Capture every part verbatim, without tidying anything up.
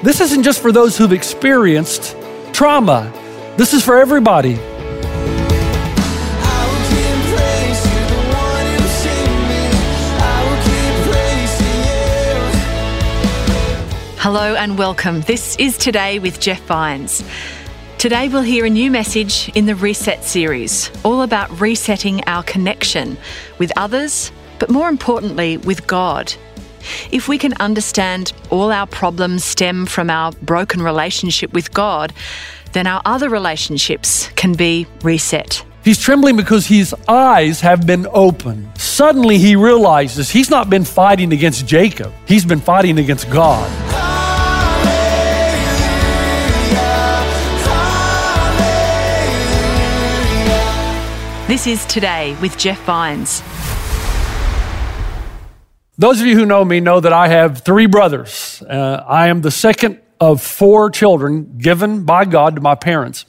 This isn't just for those who've experienced trauma. This is for everybody. Hello and welcome. This is Today with Jeff Vines. Today we'll hear a new message in the Reset series, all about resetting our connection with others, but more importantly, with God. If we can understand all our problems stem from our broken relationship with God, then our other relationships can be reset. He's trembling because his eyes have been opened. Suddenly he realizes he's not been fighting against Jacob. He's been fighting against God. This is Today with Jeff Vines. Those of you who know me know that I have three brothers. Uh, I am the second of four children given by God to my parents.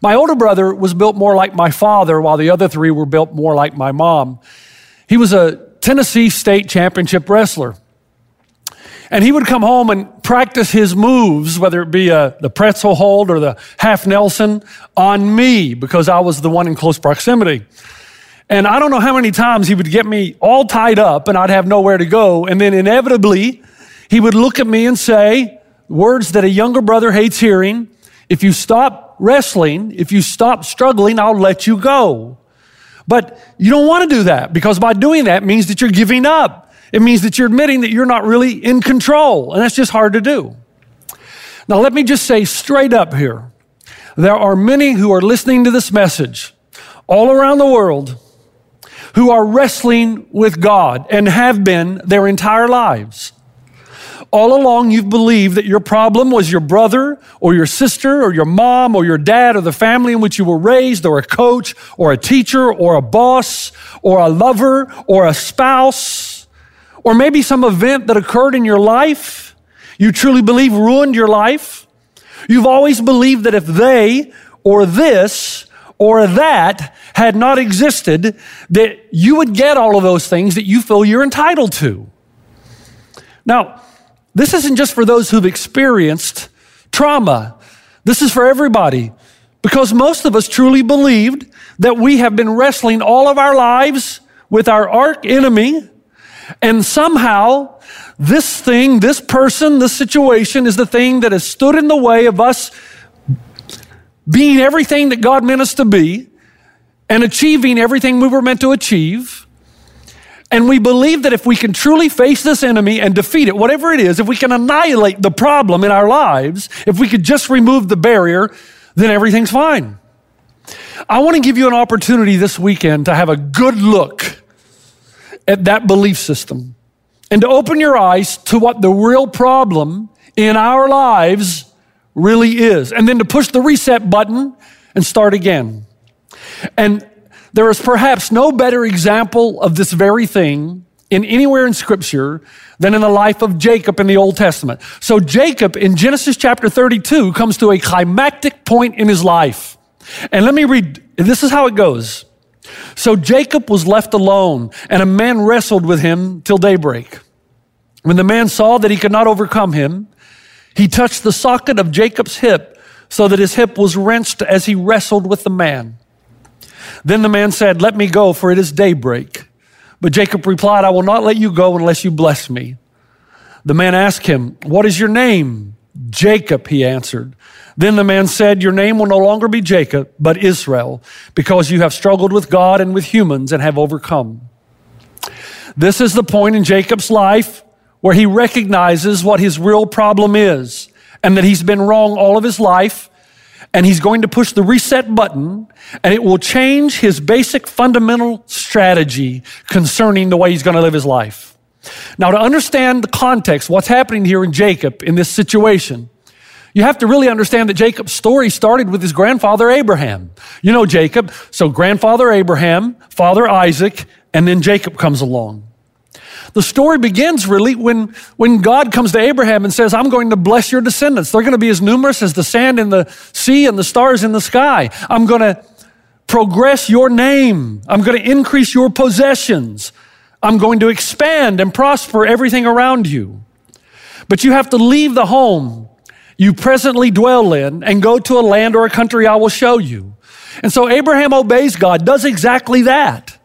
My older brother was built more like my father, while the other three were built more like my mom. He was a Tennessee state championship wrestler. And he would come home and practice his moves, whether it be uh, the pretzel hold or the half Nelson, on me because I was the one in close proximity. And I don't know how many times he would get me all tied up and I'd have nowhere to go. And then inevitably, he would look at me and say words that a younger brother hates hearing. If you stop wrestling, if you stop struggling, I'll let you go. But you don't want to do that, because by doing that means that you're giving up. It means that you're admitting that you're not really in control. And that's just hard to do. Now, let me just say straight up here, there are many who are listening to this message all around the world who are wrestling with God and have been their entire lives. All along, you've believed that your problem was your brother or your sister or your mom or your dad or the family in which you were raised, or a coach or a teacher or a boss or a lover or a spouse, or maybe some event that occurred in your life you truly believe ruined your life. You've always believed that if they or this or that had not existed, that you would get all of those things that you feel you're entitled to. Now, this isn't just for those who've experienced trauma. This is for everybody, because most of us truly believed that we have been wrestling all of our lives with our arch enemy, and somehow this thing, this person, this situation is the thing that has stood in the way of us being everything that God meant us to be and achieving everything we were meant to achieve. And we believe that if we can truly face this enemy and defeat it, whatever it is, if we can annihilate the problem in our lives, if we could just remove the barrier, then everything's fine. I want to give you an opportunity this weekend to have a good look at that belief system and to open your eyes to what the real problem in our lives really is, and then to push the reset button and start again. And there is perhaps no better example of this very thing in anywhere in Scripture than in the life of Jacob in the Old Testament. So Jacob in Genesis chapter thirty-two comes to a climactic point in his life. And let me read, this is how it goes. So Jacob was left alone, and a man wrestled with him till daybreak. When the man saw that he could not overcome him, he touched the socket of Jacob's hip, so that his hip was wrenched as he wrestled with the man. Then the man said, "Let me go, for it is daybreak." But Jacob replied, "I will not let you go unless you bless me." The man asked him, "What is your name?" "Jacob," he answered. Then the man said, "Your name will no longer be Jacob, but Israel, because you have struggled with God and with humans and have overcome." This is the point in Jacob's life where he recognizes what his real problem is, and that he's been wrong all of his life, and he's going to push the reset button, and it will change his basic fundamental strategy concerning the way he's going to live his life. Now, to understand the context, what's happening here in Jacob in this situation, you have to really understand that Jacob's story started with his grandfather Abraham. You know Jacob, so grandfather Abraham, father Isaac, and then Jacob comes along. The story begins really when, when God comes to Abraham and says, I'm going to bless your descendants. They're going to be as numerous as the sand in the sea and the stars in the sky. I'm going to progress your name. I'm going to increase your possessions. I'm going to expand and prosper everything around you. But you have to leave the home you presently dwell in and go to a land or a country I will show you. And so Abraham obeys God, does exactly that.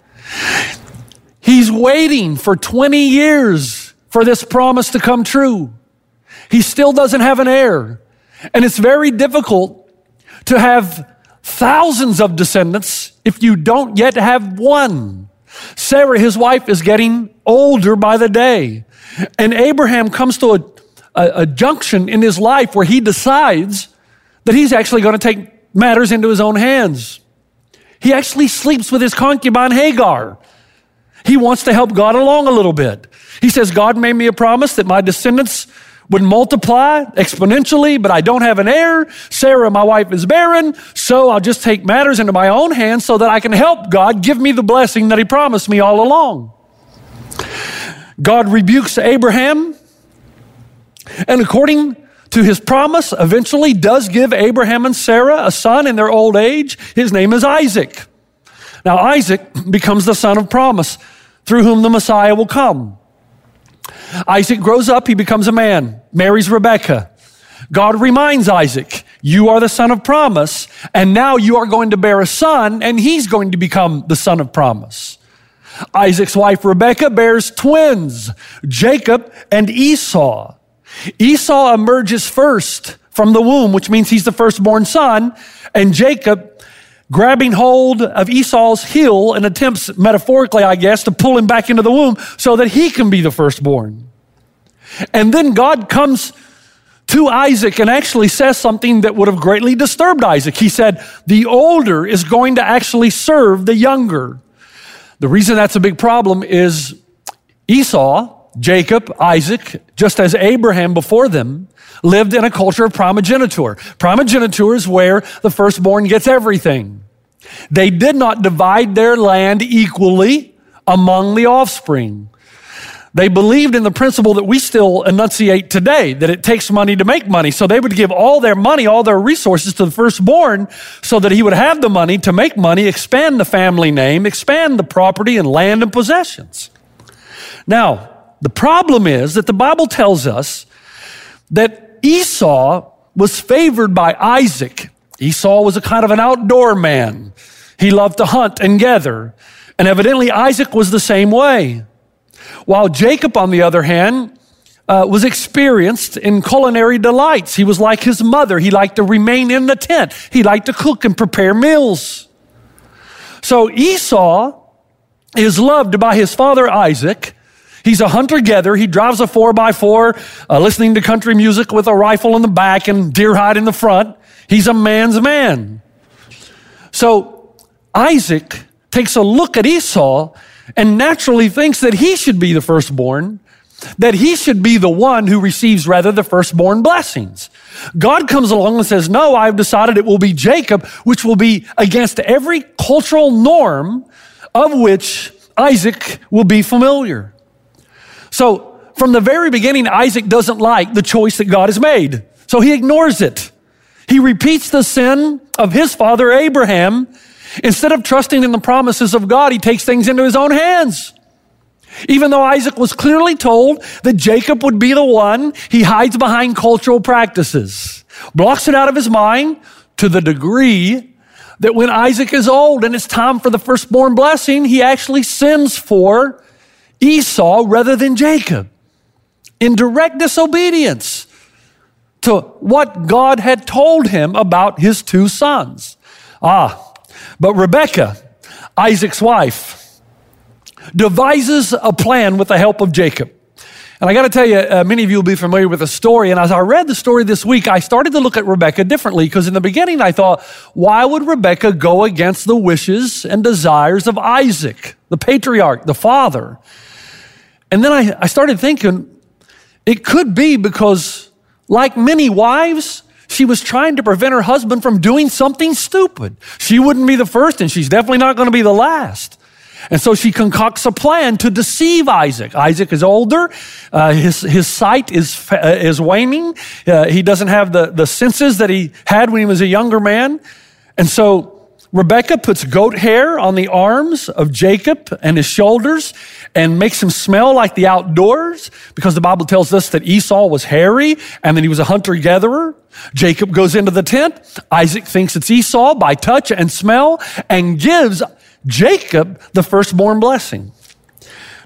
He's waiting for twenty years for this promise to come true. He still doesn't have an heir. And it's very difficult to have thousands of descendants if you don't yet have one. Sarah, his wife, is getting older by the day. And Abraham comes to a, a, a junction in his life where he decides that he's actually going to take matters into his own hands. He actually sleeps with his concubine Hagar. He wants to help God along a little bit. He says, God made me a promise that my descendants would multiply exponentially, but I don't have an heir. Sarah, my wife, is barren, so I'll just take matters into my own hands so that I can help God give me the blessing that he promised me all along. God rebukes Abraham, and according to his promise, eventually does give Abraham and Sarah a son in their old age. His name is Isaac. Now, Isaac becomes the son of promise through whom the Messiah will come. Isaac grows up, he becomes a man, marries Rebekah. God reminds Isaac, you are the son of promise, and now you are going to bear a son, and he's going to become the son of promise. Isaac's wife Rebekah bears twins, Jacob and Esau. Esau emerges first from the womb, which means he's the firstborn son, and Jacob, grabbing hold of Esau's heel and attempts, metaphorically, I guess, to pull him back into the womb so that he can be the firstborn. And then God comes to Isaac and actually says something that would have greatly disturbed Isaac. He said, the older is going to actually serve the younger. The reason that's a big problem is Esau, Jacob, Isaac, just as Abraham before them, lived in a culture of primogeniture. Primogeniture is where the firstborn gets everything. They did not divide their land equally among the offspring. They believed in the principle that we still enunciate today, that it takes money to make money. So they would give all their money, all their resources to the firstborn so that he would have the money to make money, expand the family name, expand the property and land and possessions. Now, the problem is that the Bible tells us that Esau was favored by Isaac. Esau was a kind of an outdoor man. He loved to hunt and gather. And evidently Isaac was the same way. While Jacob, on the other hand, uh, was experienced in culinary delights. He was like his mother. He liked to remain in the tent. He liked to cook and prepare meals. So Esau is loved by his father Isaac. He's a hunter-gatherer. He drives a four by four, uh, listening to country music with a rifle in the back and deer hide in the front. He's a man's man. So Isaac takes a look at Esau and naturally thinks that he should be the firstborn, that he should be the one who receives, rather, the firstborn blessings. God comes along and says, no, I've decided it will be Jacob, which will be against every cultural norm of which Isaac will be familiar. So from the very beginning, Isaac doesn't like the choice that God has made. So he ignores it. He repeats the sin of his father, Abraham. Instead of trusting in the promises of God, he takes things into his own hands. Even though Isaac was clearly told that Jacob would be the one, he hides behind cultural practices, blocks it out of his mind to the degree that when Isaac is old and it's time for the firstborn blessing, he actually sins for Esau rather than Jacob, in direct disobedience to what God had told him about his two sons. Ah, but Rebekah, Isaac's wife, devises a plan with the help of Jacob. And I got to tell you, uh, many of you will be familiar with the story. And as I read the story this week, I started to look at Rebekah differently because in the beginning I thought, why would Rebekah go against the wishes and desires of Isaac, the patriarch, the father? And then I, I started thinking, it could be because, like many wives, she was trying to prevent her husband from doing something stupid. She wouldn't be the first, and she's definitely not going to be the last. And so she concocts a plan to deceive Isaac. Isaac is older. Uh, his, his sight is, uh, is waning. Uh, he doesn't have the, the senses that he had when he was a younger man. And so Rebekah puts goat hair on the arms of Jacob and his shoulders and makes him smell like the outdoors, because the Bible tells us that Esau was hairy and that he was a hunter-gatherer. Jacob goes into the tent. Isaac thinks it's Esau by touch and smell and gives Jacob the firstborn blessing.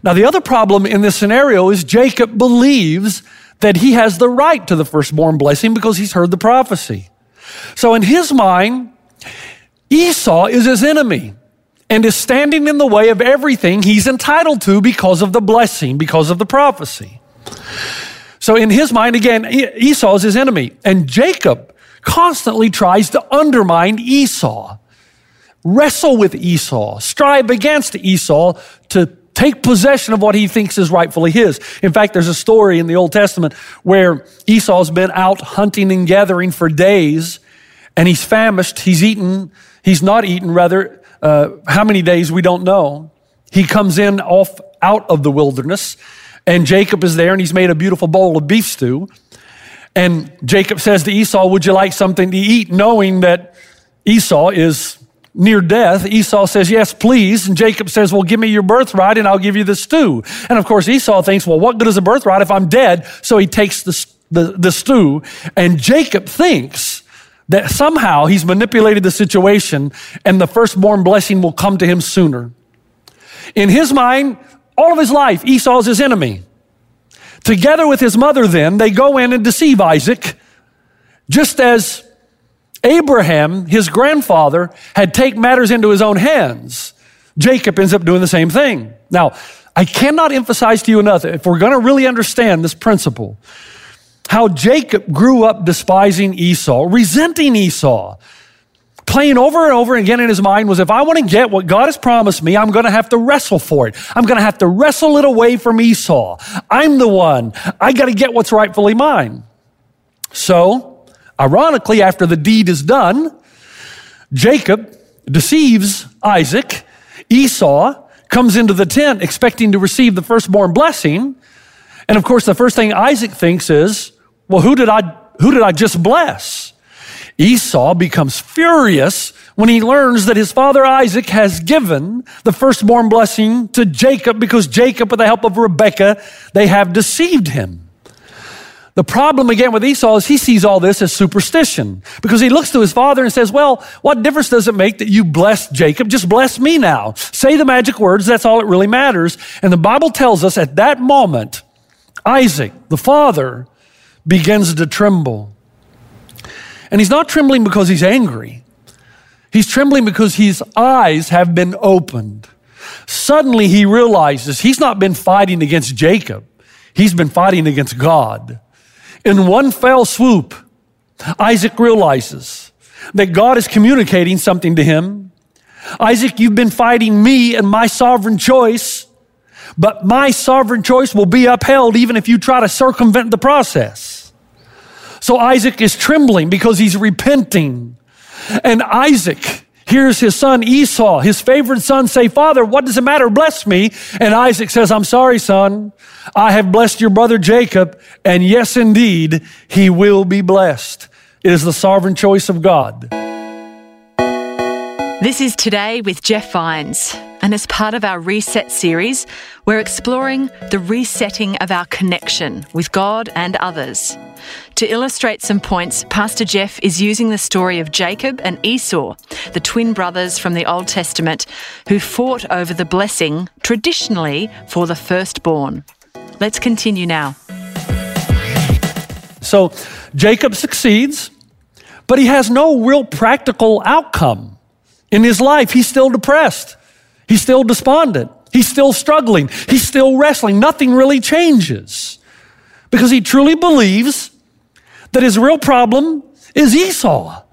Now, the other problem in this scenario is Jacob believes that he has the right to the firstborn blessing because he's heard the prophecy. So in his mind, Esau is his enemy and is standing in the way of everything he's entitled to because of the blessing, because of the prophecy. So in his mind, again, Esau is his enemy. And Jacob constantly tries to undermine Esau, wrestle with Esau, strive against Esau to take possession of what he thinks is rightfully his. In fact, there's a story in the Old Testament where Esau's been out hunting and gathering for days, and he's famished, he's eaten, he's not eaten, rather, uh, how many days, we don't know. He comes in off out of the wilderness, and Jacob is there, and he's made a beautiful bowl of beef stew. And Jacob says to Esau, would you like something to eat? Knowing that Esau is near death, Esau says, yes, please. And Jacob says, well, give me your birthright, and I'll give you the stew. And of course, Esau thinks, well, what good is a birthright if I'm dead? So he takes the, the, the stew, and Jacob thinks that somehow he's manipulated the situation and the firstborn blessing will come to him sooner. In his mind, all of his life, Esau's his enemy. Together with his mother then, they go in and deceive Isaac, just as Abraham, his grandfather, had taken matters into his own hands. Jacob ends up doing the same thing. Now, I cannot emphasize to you enough, if we're gonna really understand this principle, how Jacob grew up despising Esau, resenting Esau, playing over and over again in his mind was, if I want to get what God has promised me, I'm going to have to wrestle for it. I'm going to have to wrestle it away from Esau. I'm the one. I got to get what's rightfully mine. So, ironically, after the deed is done, Jacob deceives Isaac. Esau comes into the tent expecting to receive the firstborn blessing. And of course, the first thing Isaac thinks is, well, who did I, who did I just bless? Esau becomes furious when he learns that his father Isaac has given the firstborn blessing to Jacob because Jacob, with the help of Rebekah, they have deceived him. The problem again with Esau is he sees all this as superstition because he looks to his father and says, well, what difference does it make that you blessed Jacob? Just bless me now. Say the magic words. That's all that really matters. And the Bible tells us at that moment, Isaac, the father, begins to tremble. And he's not trembling because he's angry. He's trembling because his eyes have been opened. Suddenly he realizes he's not been fighting against Jacob. He's been fighting against God. In one fell swoop, Isaac realizes that God is communicating something to him. Isaac, you've been fighting me and my sovereign choice, but my sovereign choice will be upheld even if you try to circumvent the process. So Isaac is trembling because he's repenting. And Isaac hears his son Esau, his favorite son, say, Father, what does it matter? Bless me. And Isaac says, I'm sorry, son. I have blessed your brother Jacob. And yes, indeed, he will be blessed. It is the sovereign choice of God. This is Today with Jeff Vines, and as part of our Reset series, we're exploring the resetting of our connection with God and others. To illustrate some points, Pastor Jeff is using the story of Jacob and Esau, the twin brothers from the Old Testament, who fought over the blessing traditionally for the firstborn. Let's continue now. So Jacob succeeds, but he has no real practical outcome. In his life, he's still depressed. He's still despondent. He's still struggling. He's still wrestling. Nothing really changes because he truly believes that his real problem is Esau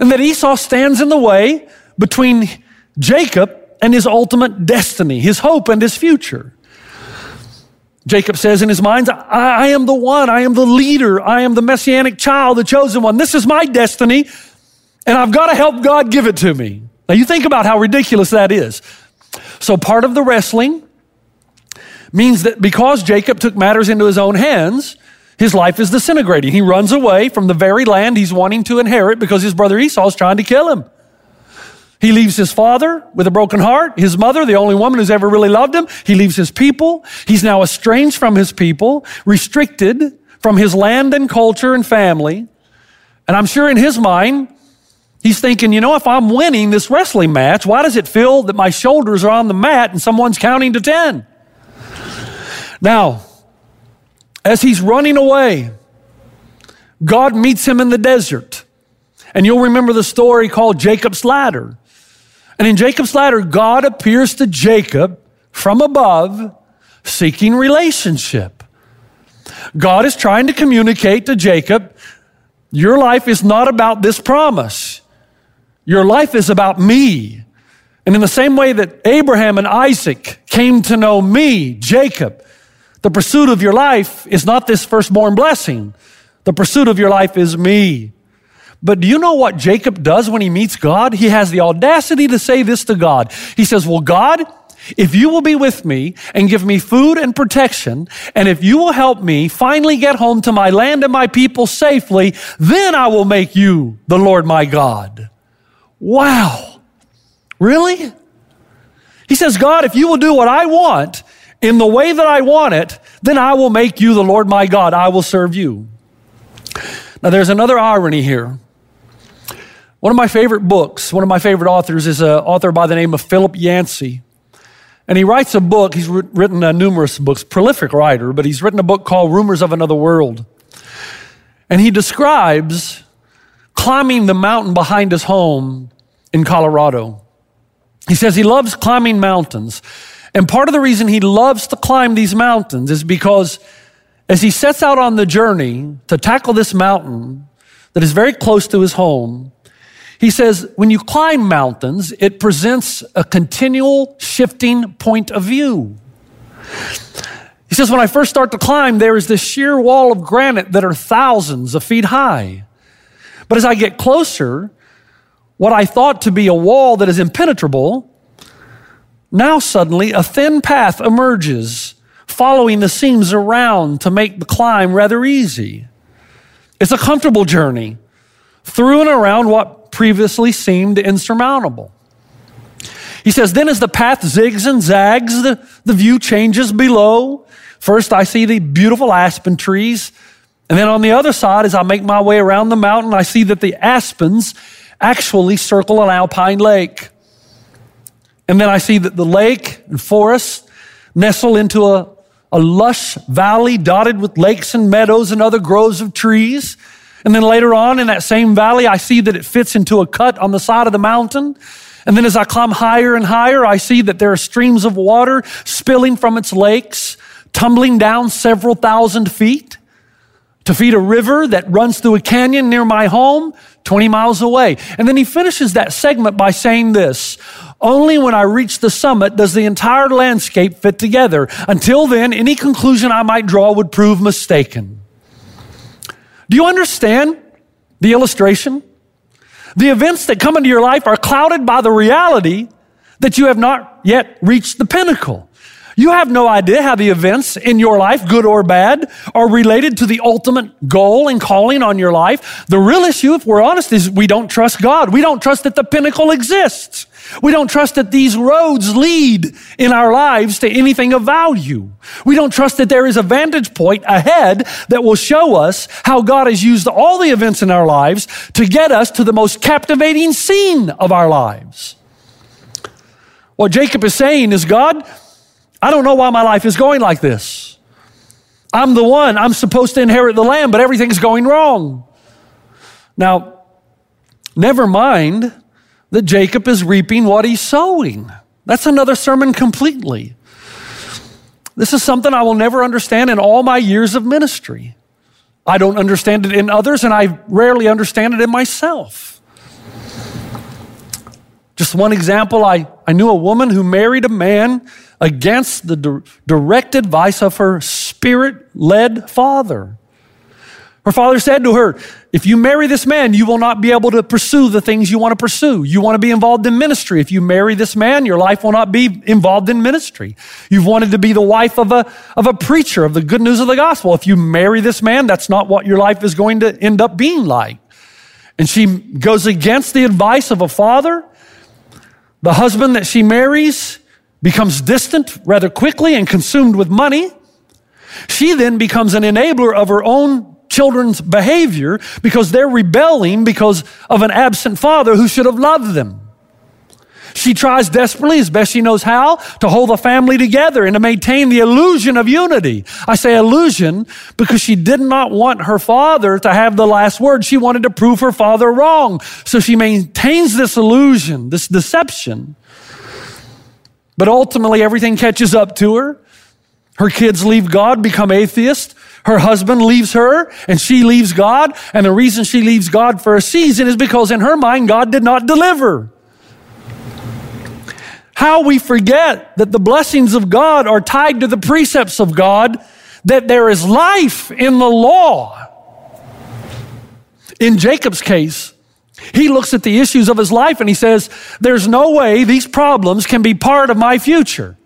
and that Esau stands in the way between Jacob and his ultimate destiny, his hope and his future. Jacob says in his mind, I, I am the one, I am the leader, I am the messianic child, the chosen one. This is my destiny, and I've got to help God give it to me. Now you think about how ridiculous that is. So part of the wrestling means that because Jacob took matters into his own hands, his life is disintegrating. He runs away from the very land he's wanting to inherit because his brother Esau is trying to kill him. He leaves his father with a broken heart, his mother, the only woman who's ever really loved him. He leaves his people. He's now estranged from his people, restricted from his land and culture and family. And I'm sure in his mind, he's thinking, you know, if I'm winning this wrestling match, why does it feel that my shoulders are on the mat and someone's counting to ten? Now, as he's running away, God meets him in the desert. And you'll remember the story called Jacob's Ladder. And in Jacob's Ladder, God appears to Jacob from above, seeking relationship. God is trying to communicate to Jacob, your life is not about this promise. Your life is about me. And in the same way that Abraham and Isaac came to know me, Jacob, the pursuit of your life is not this firstborn blessing. The pursuit of your life is me. But do you know what Jacob does when he meets God? He has the audacity to say this to God. He says, well, God, if you will be with me and give me food and protection, and if you will help me finally get home to my land and my people safely, then I will make you the Lord my God. Wow. Really? He says, God, if you will do what I want in the way that I want it, then I will make you the Lord my God. I will serve you. Now, there's another irony here. One of my favorite books, one of my favorite authors is an author by the name of Philip Yancey. And he writes a book. He's written uh, numerous books, prolific writer, but he's written a book called Rumors of Another World. And he describes climbing the mountain behind his home in Colorado. He says he loves climbing mountains. And part of the reason he loves to climb these mountains is because as he sets out on the journey to tackle this mountain that is very close to his home, he says, when you climb mountains, it presents a continual shifting point of view. He says, when I first start to climb, there is this sheer wall of granite that are thousands of feet high. But as I get closer, what I thought to be a wall that is impenetrable, now suddenly a thin path emerges, following the seams around to make the climb rather easy. It's a comfortable journey through and around what previously seemed insurmountable. He says, then as the path zigs and zags, the, the view changes below. First, I see the beautiful aspen trees. And then on the other side, as I make my way around the mountain, I see that the aspens actually circle an alpine lake. And then I see that the lake and forest nestle into a, a lush valley dotted with lakes and meadows and other groves of trees. And then later on in that same valley, I see that it fits into a cut on the side of the mountain. And then as I climb higher and higher, I see that there are streams of water spilling from its lakes, tumbling down several thousand feet to feed a river that runs through a canyon near my home, twenty miles away. And then he finishes that segment by saying this, only when I reach the summit does the entire landscape fit together. Until then, any conclusion I might draw would prove mistaken. Do you understand the illustration? The events that come into your life are clouded by the reality that you have not yet reached the pinnacle. You have no idea how the events in your life, good or bad, are related to the ultimate goal and calling on your life. The real issue, if we're honest, is we don't trust God. We don't trust that the pinnacle exists. We don't trust that these roads lead in our lives to anything of value. We don't trust that there is a vantage point ahead that will show us how God has used all the events in our lives to get us to the most captivating scene of our lives. What Jacob is saying is, God, I don't know why my life is going like this. I'm the one, I'm supposed to inherit the land, but everything's going wrong. Now, never mind that Jacob is reaping what he's sowing. That's another sermon completely. This is something I will never understand in all my years of ministry. I don't understand it in others, and I rarely understand it in myself. Just one example, I, I knew a woman who married a man against the di- direct advice of her spirit-led father. Her father said to her, if you marry this man, you will not be able to pursue the things you want to pursue. You want to be involved in ministry. If you marry this man, your life will not be involved in ministry. You've wanted to be the wife of a, of a preacher of the good news of the gospel. If you marry this man, that's not what your life is going to end up being like. And she goes against the advice of a father. The husband that she marries becomes distant rather quickly and consumed with money. She then becomes an enabler of her own children's behavior because they're rebelling because of an absent father who should have loved them. She tries desperately, as best she knows how, to hold the family together and to maintain the illusion of unity. I say illusion because she did not want her father to have the last word. She wanted to prove her father wrong. So she maintains this illusion, this deception. But ultimately, everything catches up to her. Her kids leave God, become atheists. Her husband leaves her, and she leaves God. And the reason she leaves God for a season is because in her mind, God did not deliver. How we forget that the blessings of God are tied to the precepts of God, that there is life in the law. In Jacob's case, he looks at the issues of his life and he says, there's no way these problems can be part of my future.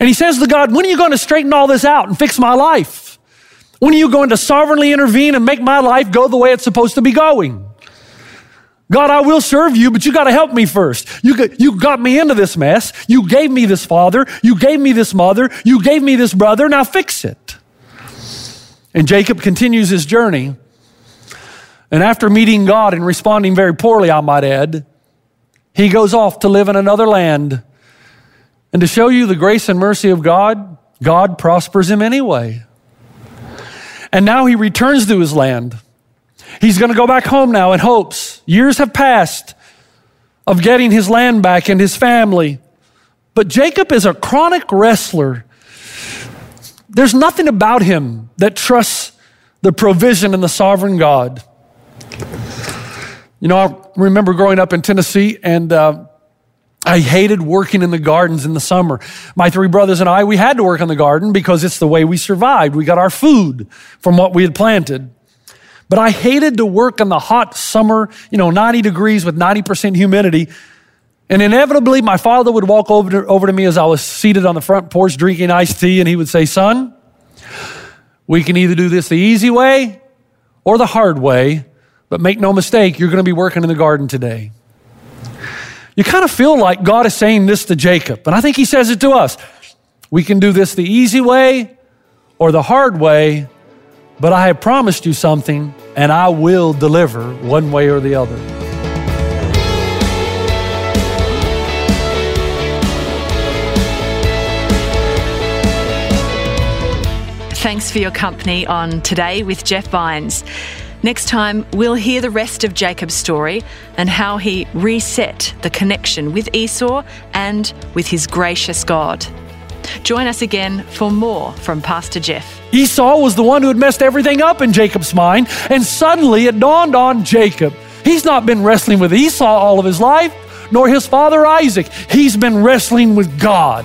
And he says to God, when are you going to straighten all this out and fix my life? When are you going to sovereignly intervene and make my life go the way it's supposed to be going? God, I will serve you, but you got to help me first. You got, you got me into this mess. You gave me this father. You gave me this mother. You gave me this brother. Now fix it. And Jacob continues his journey. And after meeting God and responding very poorly, I might add, he goes off to live in another land. And to show you the grace and mercy of God, God prospers him anyway. And now he returns to his land. He's going to go back home now in hopes. Years have passed of getting his land back and his family. But Jacob is a chronic wrestler. There's nothing about him that trusts the provision and the sovereign God. You know, I remember growing up in Tennessee, and uh, I hated working in the gardens in the summer. My three brothers and I, we had to work in the garden because it's the way we survived. We got our food from what we had planted. But I hated to work in the hot summer, you know, ninety degrees with ninety percent humidity. And inevitably, my father would walk over to, over to me as I was seated on the front porch drinking iced tea, and he would say, son, we can either do this the easy way or the hard way, but make no mistake, you're going to be working in the garden today. You kind of feel like God is saying this to Jacob, and I think he says it to us. We can do this the easy way or the hard way, but I have promised you something, and I will deliver one way or the other. Thanks for your company on Today with Jeff Vines. Next time, we'll hear the rest of Jacob's story and how he reset the connection with Esau and with his gracious God. Join us again for more from Pastor Jeff. Esau was the one who had messed everything up in Jacob's mind, and suddenly it dawned on Jacob. He's not been wrestling with Esau all of his life, nor his father Isaac. He's been wrestling with God.